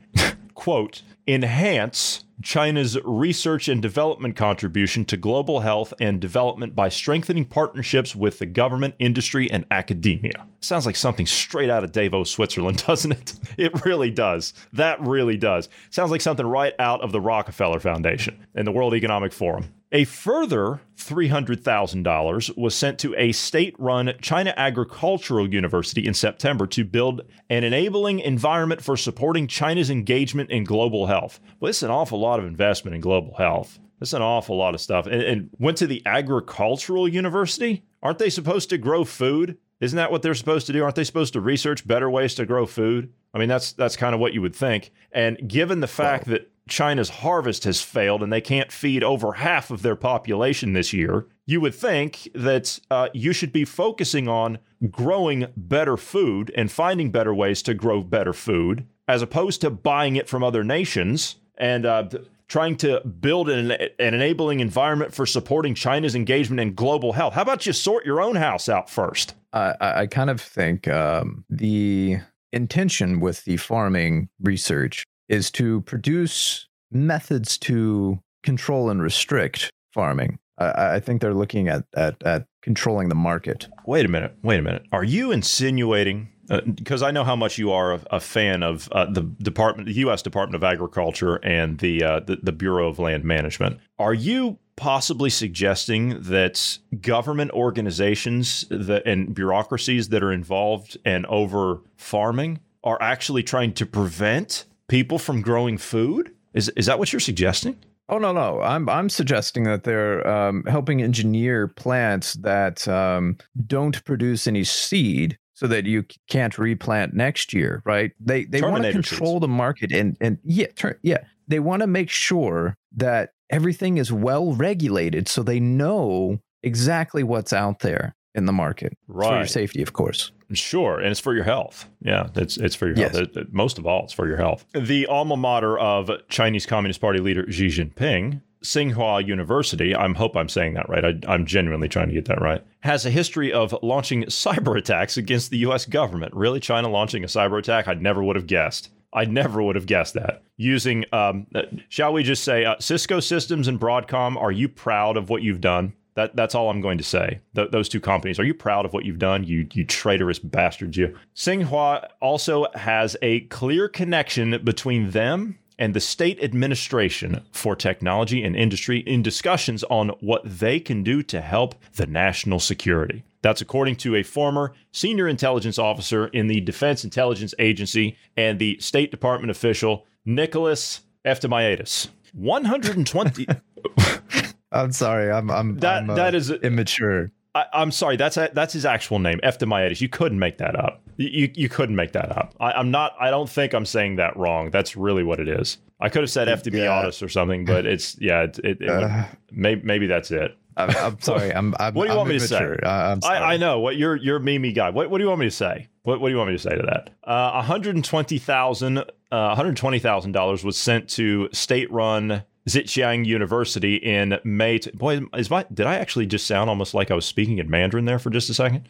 quote, enhance China's research and development contribution to global health and development by strengthening partnerships with the government, industry, and academia. Sounds like something straight out of Davos, Switzerland, doesn't it? It really does. That really does. Sounds like something right out of the Rockefeller Foundation and the World Economic Forum. A further three hundred thousand dollars was sent to a state-run China Agricultural University in September to build an enabling environment for supporting China's engagement in global health. Well, it's an awful lot of investment in global health. That's an awful lot of stuff. And, and went to the Agricultural University? Aren't they supposed to grow food? Isn't that what they're supposed to do? Aren't they supposed to research better ways to grow food? I mean, that's that's kind of what you would think. And given the fact wow. that China's harvest has failed and they can't feed over half of their population this year, you would think that uh, you should be focusing on growing better food and finding better ways to grow better food, as opposed to buying it from other nations and uh, trying to build an, an enabling environment for supporting China's engagement in global health. How about you sort your own house out first? I, I kind of think um, the intention with the farming research is to produce methods to control and restrict farming. I, I think they're looking at, at at controlling the market. Wait a minute. Wait a minute. Are you insinuating? Because uh, I know how much you are a, a fan of uh, the department, the U S Department of Agriculture and the, uh, the the Bureau of Land Management. Are you possibly suggesting that government organizations that, and bureaucracies that are involved and over farming are actually trying to prevent people from growing food? Is is that what you're suggesting? Oh, no, no. I'm I'm suggesting that they're um, helping engineer plants that um, don't produce any seed, so that you can't replant next year, right? They they want to control trees. the market and and yeah, ter- yeah. They want to make sure that everything is well regulated, so they know exactly what's out there in the market. Right. It's for your safety, of course. Sure, and it's for your health. Yeah, it's it's for your yes. health. It, it, most of all, it's for your health. The alma mater of Chinese Communist Party leader Xi Jinping, Tsinghua University, I hope I'm saying that right, I, I'm genuinely trying to get that right, has a history of launching cyber attacks against the U S government. Really, China launching a cyber attack? I never would have guessed. I never would have guessed that. Using, um, shall we just say, uh, Cisco Systems and Broadcom, are you proud of what you've done? That, that's all I'm going to say. Th- those two companies. Are you proud of what you've done, you you traitorous bastard, you? Tsinghua also has a clear connection between them and the State Administration for Technology and Industry in discussions on what they can do to help the national security. That's according to a former senior intelligence officer in the Defense Intelligence Agency and the State Department official, Nicholas Eftimiadis. one hundred twenty I'm sorry, I'm I'm, that, I'm uh, that is immature. I, I'm sorry, that's a, that's his actual name, Eftimiadis. You couldn't make that up. You you couldn't make that up. I, I'm not. I don't think I'm saying that wrong. That's really what it is. I could have said Eftimiadis yeah. or something, but it's yeah. It, it, it uh, would, maybe maybe that's it. I'm, I'm sorry. I'm. I'm what do you I'm want me immature. to say? Uh, I'm sorry. I, I know what you're. You're Mimi guy. What What do you want me to say? What What do you want me to say to that? Uh, one hundred twenty thousand. Uh, one hundred twenty thousand dollars was sent to state-run Zhejiang University in May. T- Boy, is my did I actually just sound almost like I was speaking in Mandarin there for just a second?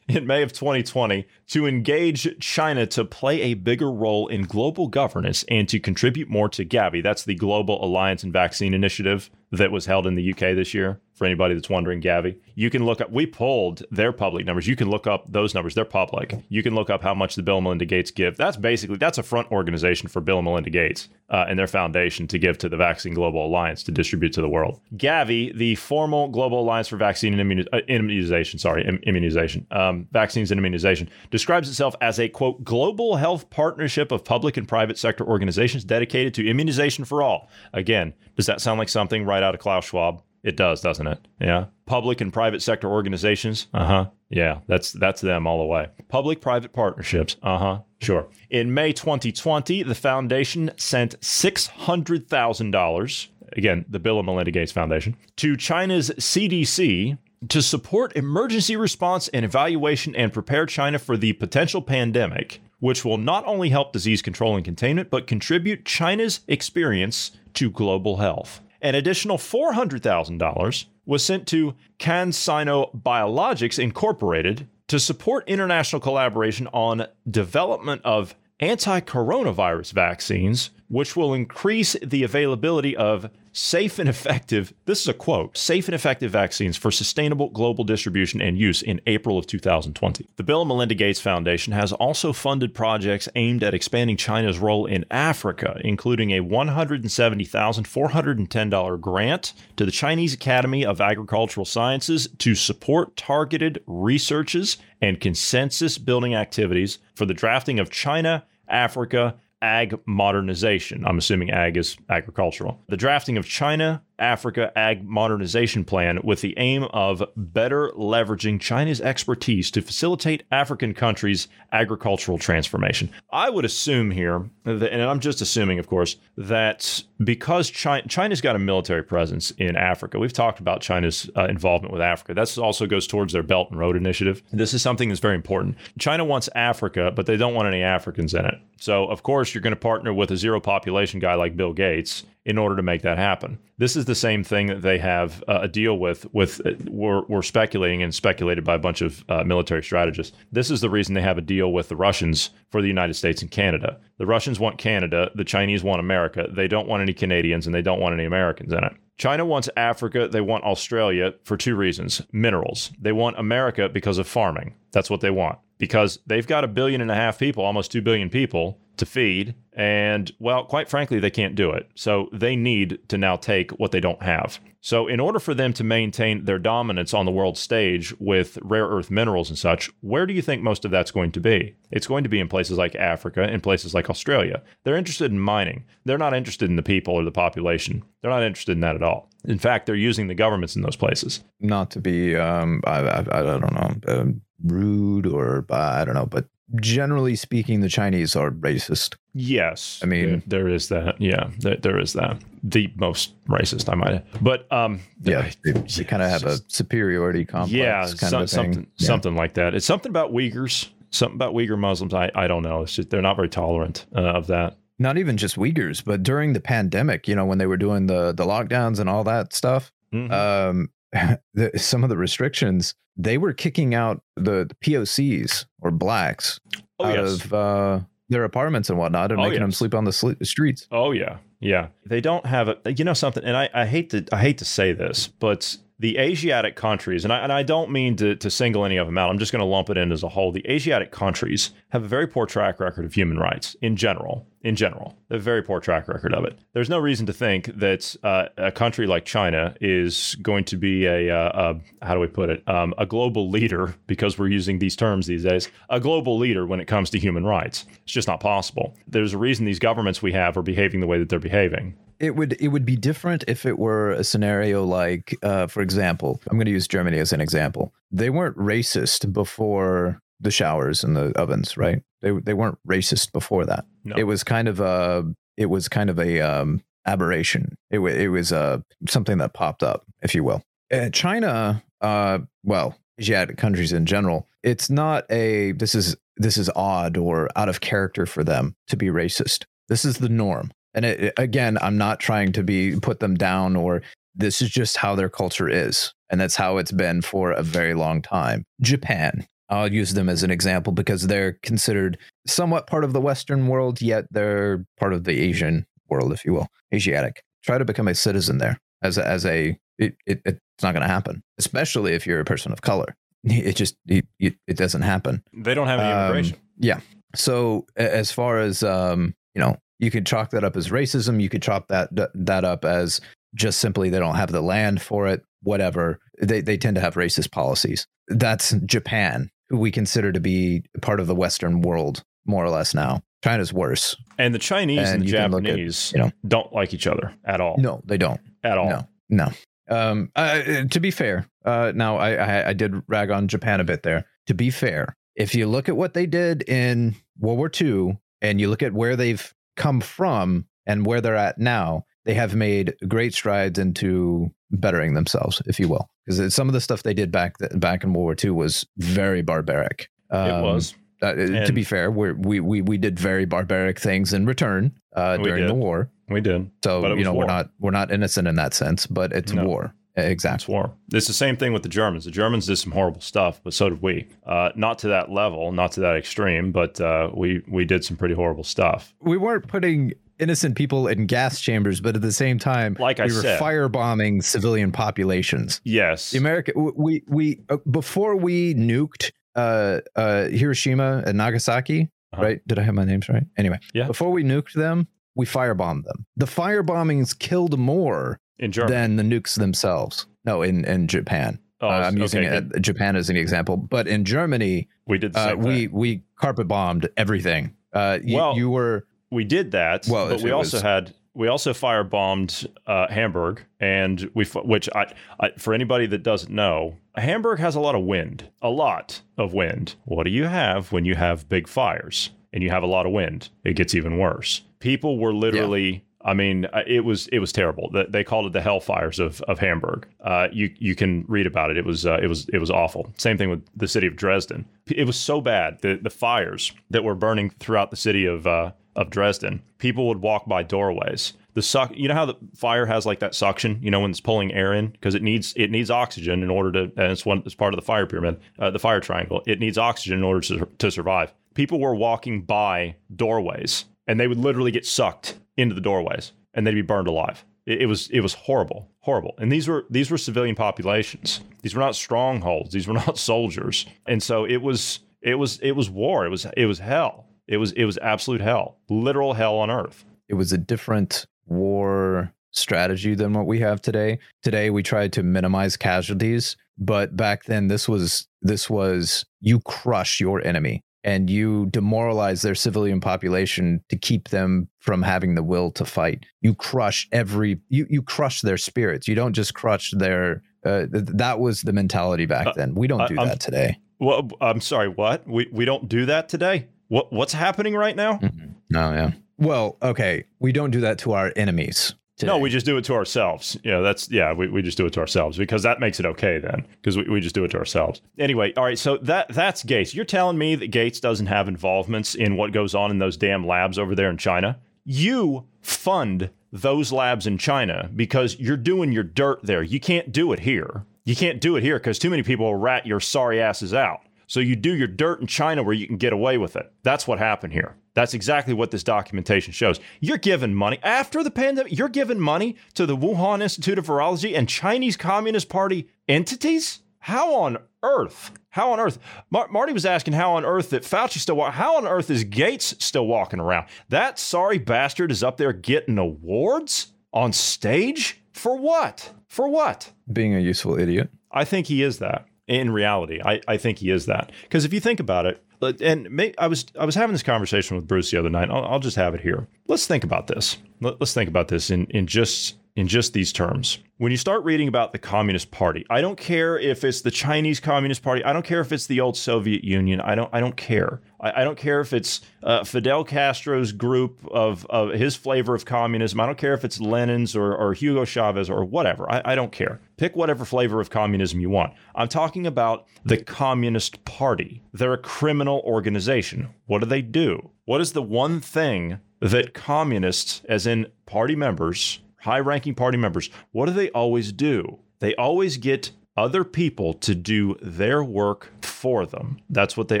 In May of twenty twenty, to engage China to play a bigger role in global governance and to contribute more to Gavi. That's the Global Alliance and Vaccine Initiative that was held in the U K this year. For anybody that's wondering, Gavi, you can look up, we pulled their public numbers. You can look up those numbers. They're public. You can look up how much the Bill and Melinda Gates give. That's basically, that's a front organization for Bill and Melinda Gates uh, and their foundation to give to the Vaccine Global Alliance to distribute to the world. Gavi, the formal Global Alliance for Vaccine and Immuniz- uh, Immunization, sorry, Im- immunization, um, Vaccines and Immunization, describes itself as a, quote, global health partnership of public and private sector organizations dedicated to immunization for all. Again, does that sound like something right out of Klaus Schwab? It does, doesn't it? Yeah. Public and private sector organizations. Uh-huh. Yeah, that's that's them all the way. Public-private partnerships. Uh-huh. Sure. In May twenty twenty, the foundation sent six hundred thousand dollars, again, the Bill and Melinda Gates Foundation, to China's C D C to support emergency response and evaluation and prepare China for the potential pandemic, which will not only help disease control and containment, but contribute China's experience to global health. An additional four hundred thousand dollars was sent to CanSino Biologics Incorporated to support international collaboration on development of anti-coronavirus vaccines, which will increase the availability of safe and effective, this is a quote, safe and effective vaccines for sustainable global distribution and use in April of two thousand twenty. The Bill and Melinda Gates Foundation has also funded projects aimed at expanding China's role in Africa, including a one hundred seventy thousand four hundred ten dollars grant to the Chinese Academy of Agricultural Sciences to support targeted researches and consensus-building activities for the drafting of China, Africa, Ag Modernization. I'm assuming ag is agricultural. The drafting of China, Africa Ag Modernization Plan with the aim of better leveraging China's expertise to facilitate African countries' agricultural transformation. I would assume here, that, and I'm just assuming, of course, that because China, China's got a military presence in Africa, we've talked about China's uh, involvement with Africa. That also goes towards their Belt and Road Initiative. This is something that's very important. China wants Africa, but they don't want any Africans in it. So, of course, you're going to partner with a zero population guy like Bill Gates in order to make that happen. This is the same thing that they have uh, a deal with, with uh, we're, we're speculating and speculated by a bunch of uh, military strategists. This is the reason they have a deal with the Russians for the United States and Canada. The Russians want Canada, the Chinese want America. They don't want any Canadians and they don't want any Americans in it. China wants Africa, they want Australia for two reasons. Minerals. They want America because of farming. That's what they want. Because they've got a billion and a half people, almost two billion people to feed. And, well, quite frankly, they can't do it. So they need to now take what they don't have. So in order for them to maintain their dominance on the world stage with rare earth minerals and such, where do you think most of that's going to be? It's going to be in places like Africa and places like Australia. They're interested in mining. They're not interested in the people or the population. They're not interested in that at all. In fact, they're using the governments in those places. Not to be, um, I, I, I don't know, um, rude or uh, I don't know, but generally speaking, the Chinese are racist. Yes. I mean, there, there is that. Yeah, there, there is that. The most racist, I might have. But um, yeah, they, they yeah, kind of have just, a superiority complex. Yeah, kind some, of something, yeah. something like that. It's something about Uyghurs, something about Uyghur Muslims. I, I don't know. It's just, they're not very tolerant uh, of that. Not even just Uyghurs, but during the pandemic, you know, when they were doing the, the lockdowns and all that stuff, mm-hmm. um, the, some of the restrictions, they were kicking out the, the P O Cs or blacks oh, out yes. of uh, their apartments and whatnot and oh, making yes. them sleep on the sl- streets. Oh, yeah. Yeah. They don't have it. You know something? And I, I hate to I hate to say this, but the Asiatic countries, and I, and I don't mean to, to single any of them out. I'm just going to lump it in as a whole. The Asiatic countries have a very poor track record of human rights in general. In general, a very poor track record of it. There's no reason to think that uh, a country like China is going to be a, uh, a how do we put it, um, a global leader, because we're using these terms these days, a global leader when it comes to human rights. It's just not possible. There's a reason these governments we have are behaving the way that they're behaving. It would it would be different if it were a scenario like, uh, for example, I'm going to use Germany as an example. They weren't racist before the showers and the ovens, right? They they weren't racist before that. No. It was kind of a it was kind of a um, aberration. It was it was uh, something that popped up, if you will. Uh, China, uh, well, Asiatic countries in general, it's not a this is this is odd or out of character for them to be racist. This is the norm. And it, again, I'm not trying to be put them down, or this is just how their culture is. And that's how it's been for a very long time. Japan, I'll use them as an example because they're considered somewhat part of the Western world, yet they're part of the Asian world, if you will, Asiatic. Try to become a citizen there as a, as a it, it, it's not going to happen, especially if you're a person of color. It just it, it, it doesn't happen. They don't have any immigration. Um, yeah. So as far as, um, you know, you could chalk that up as racism. You could chalk that that up as just simply they don't have the land for it, whatever. They they tend to have racist policies. That's Japan, who we consider to be part of the Western world, more or less now. China's worse. And the Chinese and, and the Japanese at, you know, don't like each other at all. No, they don't. At all. No, no. Um, uh, to be fair, uh, now I, I, I did rag on Japan a bit there. To be fair, if you look at what they did in World War Two and you look at where they've come from and where they're at now, they have made great strides into bettering themselves, if you will, because some of the stuff they did back th- back in World War Two was very barbaric. Um, it was. Uh, to be fair, we're, we we we did very barbaric things in return uh, during did. the war. We did. So you know war. we're not we're not innocent in that sense, but it's no. war. Exactly. It's war. It's the same thing with the Germans. The Germans did some horrible stuff, but so did we. Uh, not to that level, not to that extreme, but uh, we we did some pretty horrible stuff. We weren't putting innocent people in gas chambers, but at the same time, like we I were said, firebombing civilian populations. Yes. The America, we, we uh, before we nuked uh, uh, Hiroshima and Nagasaki, uh-huh. right? Did I have my names right? Anyway, yeah. Before we nuked them, we firebombed them. The firebombings killed more in Germany than the nukes themselves. No, in, in Japan. Oh, uh, I'm okay, using it, Japan as an example. But in Germany, we did the same uh, we, we carpet bombed everything. Uh, y- well, you were... We did that, well, but we also was... had... We also firebombed uh, Hamburg, and we, which I, I, for anybody that doesn't know, Hamburg has a lot of wind, a lot of wind. What do you have when you have big fires and you have a lot of wind? It gets even worse. People were literally... Yeah. I mean, it was it was terrible. They called it the hellfires of of Hamburg. Uh, you you can read about it. It was uh, it was it was awful. Same thing with the city of Dresden. It was so bad the the fires that were burning throughout the city of uh, of Dresden. People would walk by doorways. The suck, you know how the fire has like that suction, you know, when it's pulling air in because it needs it needs oxygen in order to. And it's one it's part of the fire pyramid, uh, the fire triangle. It needs oxygen in order to to survive. People were walking by doorways, and they would literally get sucked into the doorways. and they'd be burned alive. It, it was it was horrible, horrible. And these were these were civilian populations. These were not strongholds. These were not soldiers. And so it was it was it was war. It was it was hell. It was it was absolute hell, literal hell on earth. It was a different war strategy than what we have today. Today, we tried to minimize casualties, but back then, this was this was you crush your enemy and you demoralize their civilian population to keep them from having the will to fight. You crush every you you crush their spirits. You don't just crush their. Uh, th- that was the mentality back uh, then. We don't I, do I'm, that today. Well, I'm sorry. What? We we don't do that today. What what's happening right now? Mm-hmm. Oh, yeah. Well, okay. We don't do that to our enemies today. No, we just do it to ourselves. Yeah, that's yeah. We, we just do it to ourselves because that makes it okay then because we, we just do it to ourselves. Anyway, all right. So that that's Gates. You're telling me that Gates doesn't have involvements in what goes on in those damn labs over there in China? You fund those labs in China because you're doing your dirt there. You can't do it here. You can't do it here because too many people will rat your sorry asses out. So you do your dirt in China where you can get away with it. That's what happened here. That's exactly what this documentation shows. You're giving money after the pandemic. You're giving money to the Wuhan Institute of Virology and Chinese Communist Party entities. How on earth? How on earth? Mar- Marty was asking how on earth that Fauci's still walking. How on earth is Gates still walking around? That sorry bastard is up there getting awards on stage for what? For what? Being a useful idiot. I think he is that. In reality, I, I think he is that. Because if you think about it, and may, I was I was having this conversation with Bruce the other night. I'll, I'll just have it here. Let's think about this. Let, let's think about this in, in just in just these terms. When you start reading about the Communist Party, I don't care if it's the Chinese Communist Party. I don't care if it's the old Soviet Union. I don't I don't care. I, I don't care if it's uh, Fidel Castro's group of, of his flavor of communism. I don't care if it's Lenin's or, or Hugo Chavez or whatever. I, I don't care. Pick whatever flavor of communism you want. I'm talking about the Communist Party. They're a criminal organization. What do they do? What is the one thing that communists, as in party members, high-ranking party members, what do they always do? They always get other people to do their work for them. That's what they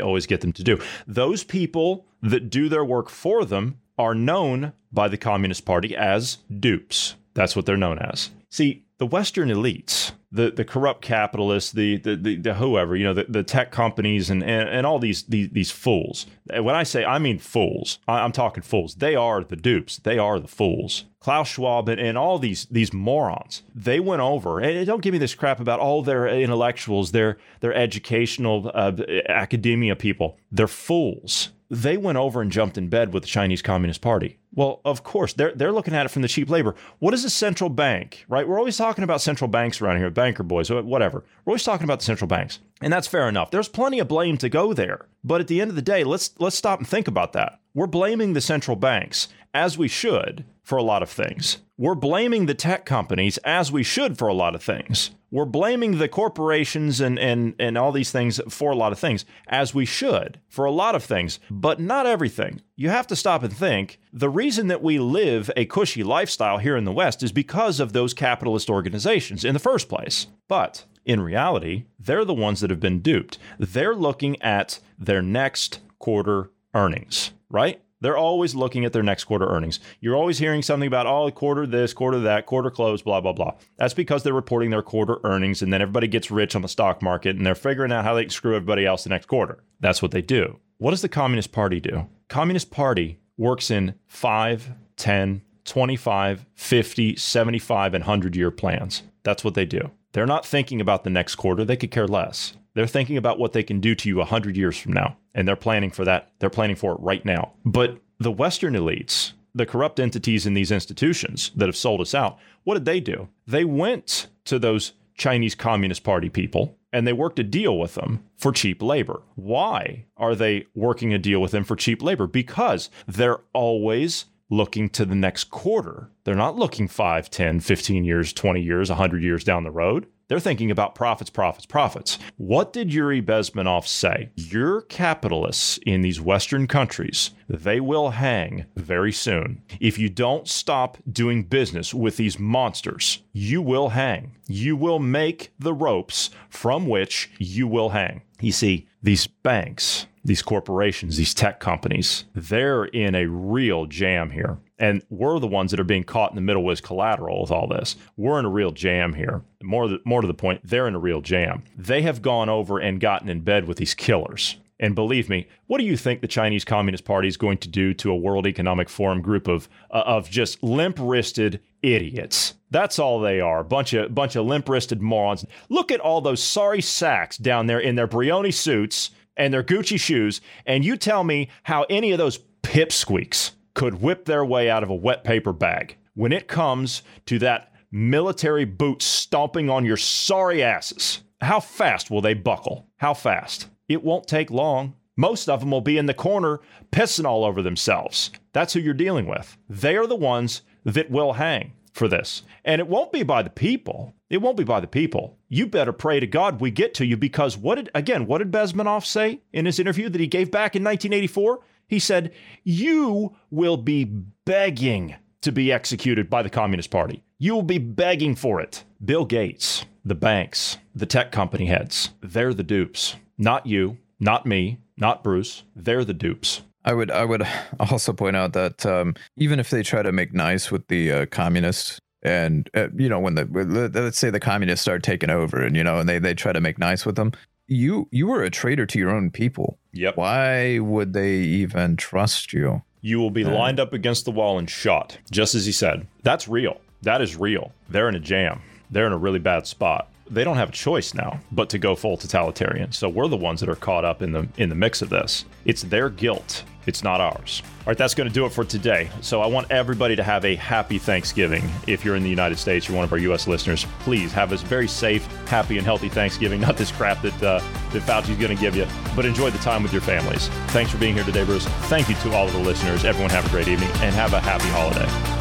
always get them to do. Those people that do their work for them are known by the Communist Party as dupes. That's what they're known as. See, the Western elites, the, the corrupt capitalists, the the, the, the whoever, you know, the, the tech companies and, and, and all these, these these fools. When I say I mean fools, I'm talking fools. They are the dupes. They are the fools. Klaus Schwab and, and all these these morons, they went over. And don't give me this crap about all their intellectuals, their, their educational uh, academia people. They're fools. They went over and jumped in bed with the Chinese Communist Party. Well, of course, they're they're looking at it from the cheap labor. What is a central bank, right? We're always talking about central banks around here, banker boys, whatever. We're always talking about the central banks. And that's fair enough. There's plenty of blame to go there. But at the end of the day, let's let's stop and think about that. We're blaming the central banks, as we should, for a lot of things. We're blaming the tech companies, as we should, for a lot of things. We're blaming the corporations and, and, and all these things for a lot of things, as we should, for a lot of things, but not everything. You have to stop and think. The reason that we live a cushy lifestyle here in the West is because of those capitalist organizations in the first place. But in reality, they're the ones that have been duped. They're looking at their next quarter earnings, right? They're always looking at their next quarter earnings. You're always hearing something about, oh, quarter this, quarter that, quarter close, blah, blah, blah. That's because they're reporting their quarter earnings, and then everybody gets rich on the stock market, and they're figuring out how they can screw everybody else the next quarter. That's what they do. What does the Communist Party do? Communist Party works in five, ten, twenty-five, fifty, seventy-five, and one hundred-year plans. That's what they do. They're not thinking about the next quarter. They could care less. They're thinking about what they can do to you one hundred years from now. And they're planning for that. They're planning for it right now. But the Western elites, the corrupt entities in these institutions that have sold us out, what did they do? They went to those Chinese Communist Party people and they worked a deal with them for cheap labor. Why are they working a deal with them for cheap labor? Because they're always looking to the next quarter. They're not looking five, ten, fifteen years, twenty years, one hundred years down the road. They're thinking about profits, profits, profits. What did Yuri Bezmenov say? Your capitalists in these Western countries, they will hang very soon. If you don't stop doing business with these monsters, you will hang. You will make the ropes from which you will hang. You see, these banks, these corporations, these tech companies, they're in a real jam here. And we're the ones that are being caught in the middle as collateral with all this. We're in a real jam here. More, th- more to the point, they're in a real jam. They have gone over and gotten in bed with these killers. And believe me, what do you think the Chinese Communist Party is going to do to a World Economic Forum group of uh, of just limp-wristed idiots? That's all they are, a bunch of, bunch of limp-wristed morons. Look at all those sorry sacks down there in their Brioni suits and their Gucci shoes, and you tell me how any of those pipsqueaks could whip their way out of a wet paper bag when it comes to that military boot stomping on your sorry asses. How fast will they buckle? How fast? It won't take long. Most of them will be in the corner pissing all over themselves. That's who you're dealing with. They are the ones that will hang for this. And it won't be by the people. It won't be by the people. You better pray to God we get to you, because what did, again, what did Bezmenov say in his interview that he gave back in nineteen eighty-four? He said, you will be begging to be executed by the Communist Party. You will be begging for it. Bill Gates, the banks, the tech company heads, they're the dupes. Not you, not me, not Bruce. They're the dupes. I would I would also point out that um, even if they try to make nice with the uh, communists and, uh, you know, when the let's say the communists start taking over and, you know, and they, they try to make nice with them. You you were a traitor to your own people. Yep. Why would they even trust you? You will be yeah. lined up against the wall and shot, just as he said. That's real. That is real. They're in a jam. They're in a really bad spot. They don't have a choice now but to go full totalitarian. So we're the ones that are caught up in the in the mix of this. It's their guilt. It's not ours. All right, that's going to do it for today. So I want everybody to have a happy Thanksgiving. If you're in the United States, you're one of our U S listeners, please have a very safe, happy, and healthy Thanksgiving. Not this crap that, uh, that Fauci's going to give you, but enjoy the time with your families. Thanks for being here today, Bruce. Thank you to all of the listeners. Everyone have a great evening and have a happy holiday.